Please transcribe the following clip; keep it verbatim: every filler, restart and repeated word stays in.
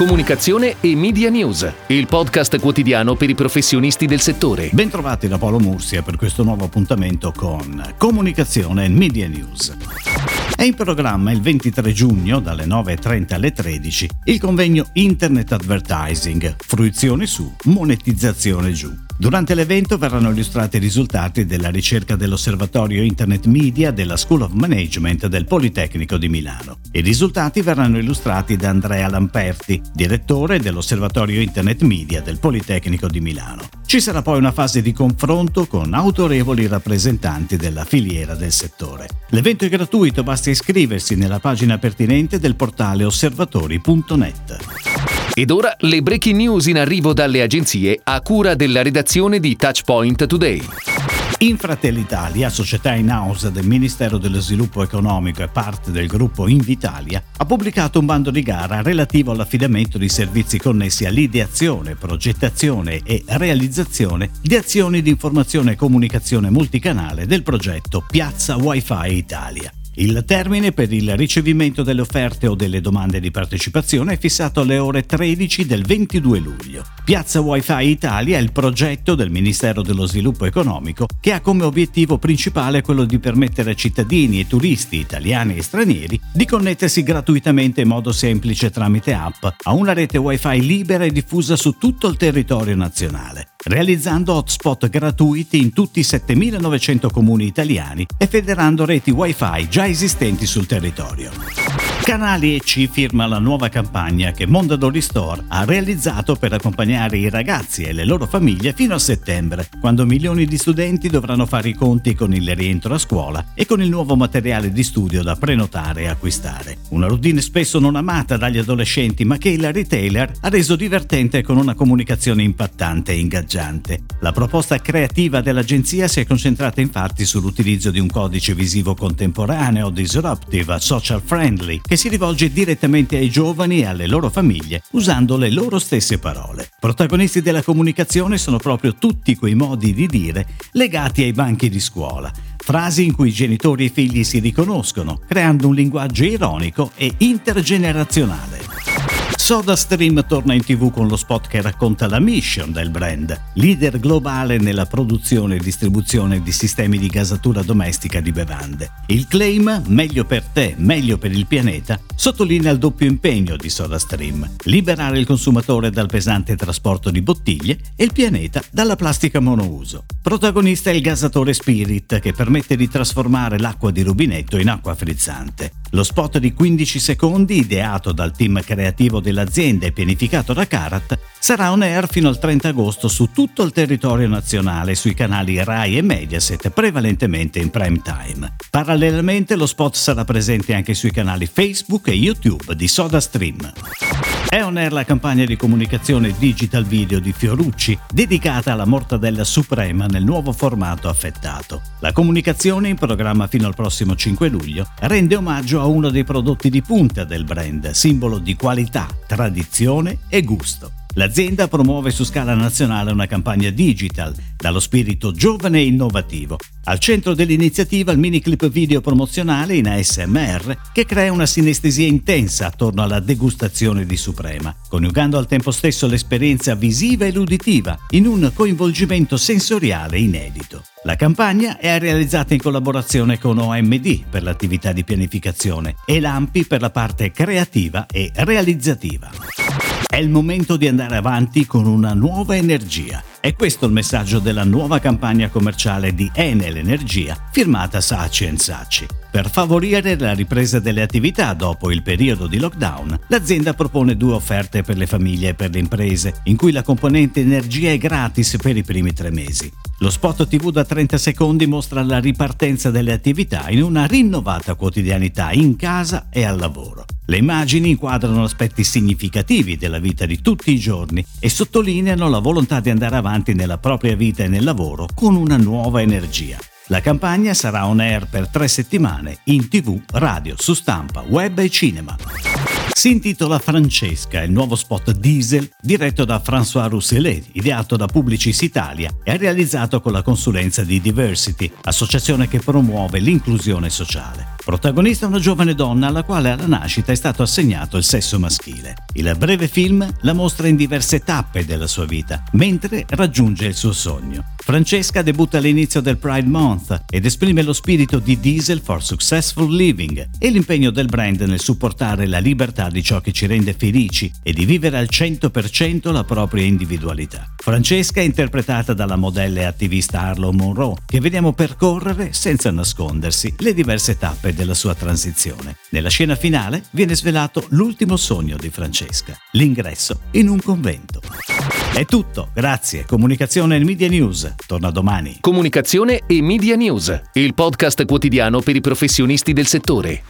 comunicazione e media news, il podcast quotidiano per i professionisti del settore. Bentrovati da Paolo Mursia per questo nuovo appuntamento con comunicazione e media news. È in programma il ventitré giugno dalle nove e trenta alle tredici il convegno Internet Advertising, fruizione su, monetizzazione giù. Durante l'evento verranno illustrati i risultati della ricerca dell'Osservatorio Internet Media della School of Management del Politecnico di Milano. I risultati verranno illustrati da Andrea Lamperti, direttore dell'Osservatorio Internet Media del Politecnico di Milano. Ci sarà poi una fase di confronto con autorevoli rappresentanti della filiera del settore. L'evento è gratuito, basta iscriversi nella pagina pertinente del portale osservatori punto net. Ed ora le breaking news in arrivo dalle agenzie a cura della redazione di Touchpoint Today. Infratel Italia, società in-house del Ministero dello Sviluppo Economico e parte del gruppo Invitalia, ha pubblicato un bando di gara relativo all'affidamento di servizi connessi all'ideazione, progettazione e realizzazione di azioni di informazione e comunicazione multicanale del progetto Piazza Wi-Fi Italia. Il termine per il ricevimento delle offerte o delle domande di partecipazione è fissato alle ore tredici del ventidue luglio. Piazza Wi-Fi Italia è il progetto del Ministero dello Sviluppo Economico che ha come obiettivo principale quello di permettere a cittadini e turisti italiani e stranieri di connettersi gratuitamente in modo semplice tramite app a una rete Wi-Fi libera e diffusa su tutto il territorio nazionale, realizzando hotspot gratuiti in tutti i settemilanovecento comuni italiani e federando reti Wi-Fi già esistenti sul territorio. Canali e C firma la nuova campagna che Mondadori Store ha realizzato per accompagnare i ragazzi e le loro famiglie fino a settembre, quando milioni di studenti dovranno fare i conti con il rientro a scuola e con il nuovo materiale di studio da prenotare e acquistare. Una routine spesso non amata dagli adolescenti, ma che il retailer ha reso divertente con una comunicazione impattante e ingaggiante. La proposta creativa dell'agenzia si è concentrata infatti sull'utilizzo di un codice visivo contemporaneo, disruptive, social friendly, che si rivolge direttamente ai giovani e alle loro famiglie usando le loro stesse parole. Protagonisti della comunicazione sono proprio tutti quei modi di dire legati ai banchi di scuola, frasi in cui genitori e figli si riconoscono, creando un linguaggio ironico e intergenerazionale. Sodastream torna in tivù con lo spot che racconta la mission del brand, leader globale nella produzione e distribuzione di sistemi di gasatura domestica di bevande. Il claim "meglio per te, meglio per il pianeta" sottolinea il doppio impegno di Sodastream: liberare il consumatore dal pesante trasporto di bottiglie e il pianeta dalla plastica monouso. Protagonista è il gasatore Spirit, che permette di trasformare l'acqua di rubinetto in acqua frizzante. Lo spot di quindici secondi, ideato dal team creativo dell'azienda e pianificato da Carat, sarà on air fino al trenta agosto su tutto il territorio nazionale sui canali Rai e Mediaset, prevalentemente in prime time. Parallelamente lo spot sarà presente anche sui canali Facebook e YouTube di SodaStream. È on air la campagna di comunicazione digital video di Fiorucci, dedicata alla mortadella suprema nel nuovo formato affettato. La comunicazione, in programma fino al prossimo cinque luglio, rende omaggio a uno dei prodotti di punta del brand, simbolo di qualità, tradizione e gusto. L'azienda promuove su scala nazionale una campagna digital, dallo spirito giovane e innovativo. Al centro dell'iniziativa il miniclip video promozionale in A S M R che crea una sinestesia intensa attorno alla degustazione di Suprema, coniugando al tempo stesso l'esperienza visiva e uditiva in un coinvolgimento sensoriale inedito. La campagna è realizzata in collaborazione con O M D per l'attività di pianificazione e Lampi per la parte creativa e realizzativa. È il momento di andare avanti con una nuova energia. È questo il messaggio della nuova campagna commerciale di Enel Energia, firmata Saatchi and Saatchi. Per favorire la ripresa delle attività dopo il periodo di lockdown, l'azienda propone due offerte per le famiglie e per le imprese, in cui la componente energia è gratis per i primi tre mesi. Lo spot tivù da trenta secondi mostra la ripartenza delle attività in una rinnovata quotidianità in casa e al lavoro. Le immagini inquadrano aspetti significativi della vita di tutti i giorni e sottolineano la volontà di andare avanti nella propria vita e nel lavoro con una nuova energia. La campagna sarà on air per tre settimane in tivù, radio, su stampa, web e cinema. Si intitola Francesca, il nuovo spot Diesel diretto da François Rousselet, ideato da Publicis Italia e realizzato con la consulenza di Diversity, associazione che promuove l'inclusione sociale. Protagonista una giovane donna alla quale alla nascita è stato assegnato il sesso maschile. Il breve film la mostra in diverse tappe della sua vita, mentre raggiunge il suo sogno. Francesca debutta all'inizio del Pride Month ed esprime lo spirito di Diesel for Successful Living e l'impegno del brand nel supportare la libertà di ciò che ci rende felici e di vivere al cento per cento la propria individualità. Francesca è interpretata dalla modella e attivista Arlo Monroe, che vediamo percorrere senza nascondersi le diverse tappe della sua transizione. Nella scena finale viene svelato l'ultimo sogno di Francesca, l'ingresso in un convento. È tutto, grazie. Comunicazione e Media News torna domani. Comunicazione e Media News, il podcast quotidiano per i professionisti del settore.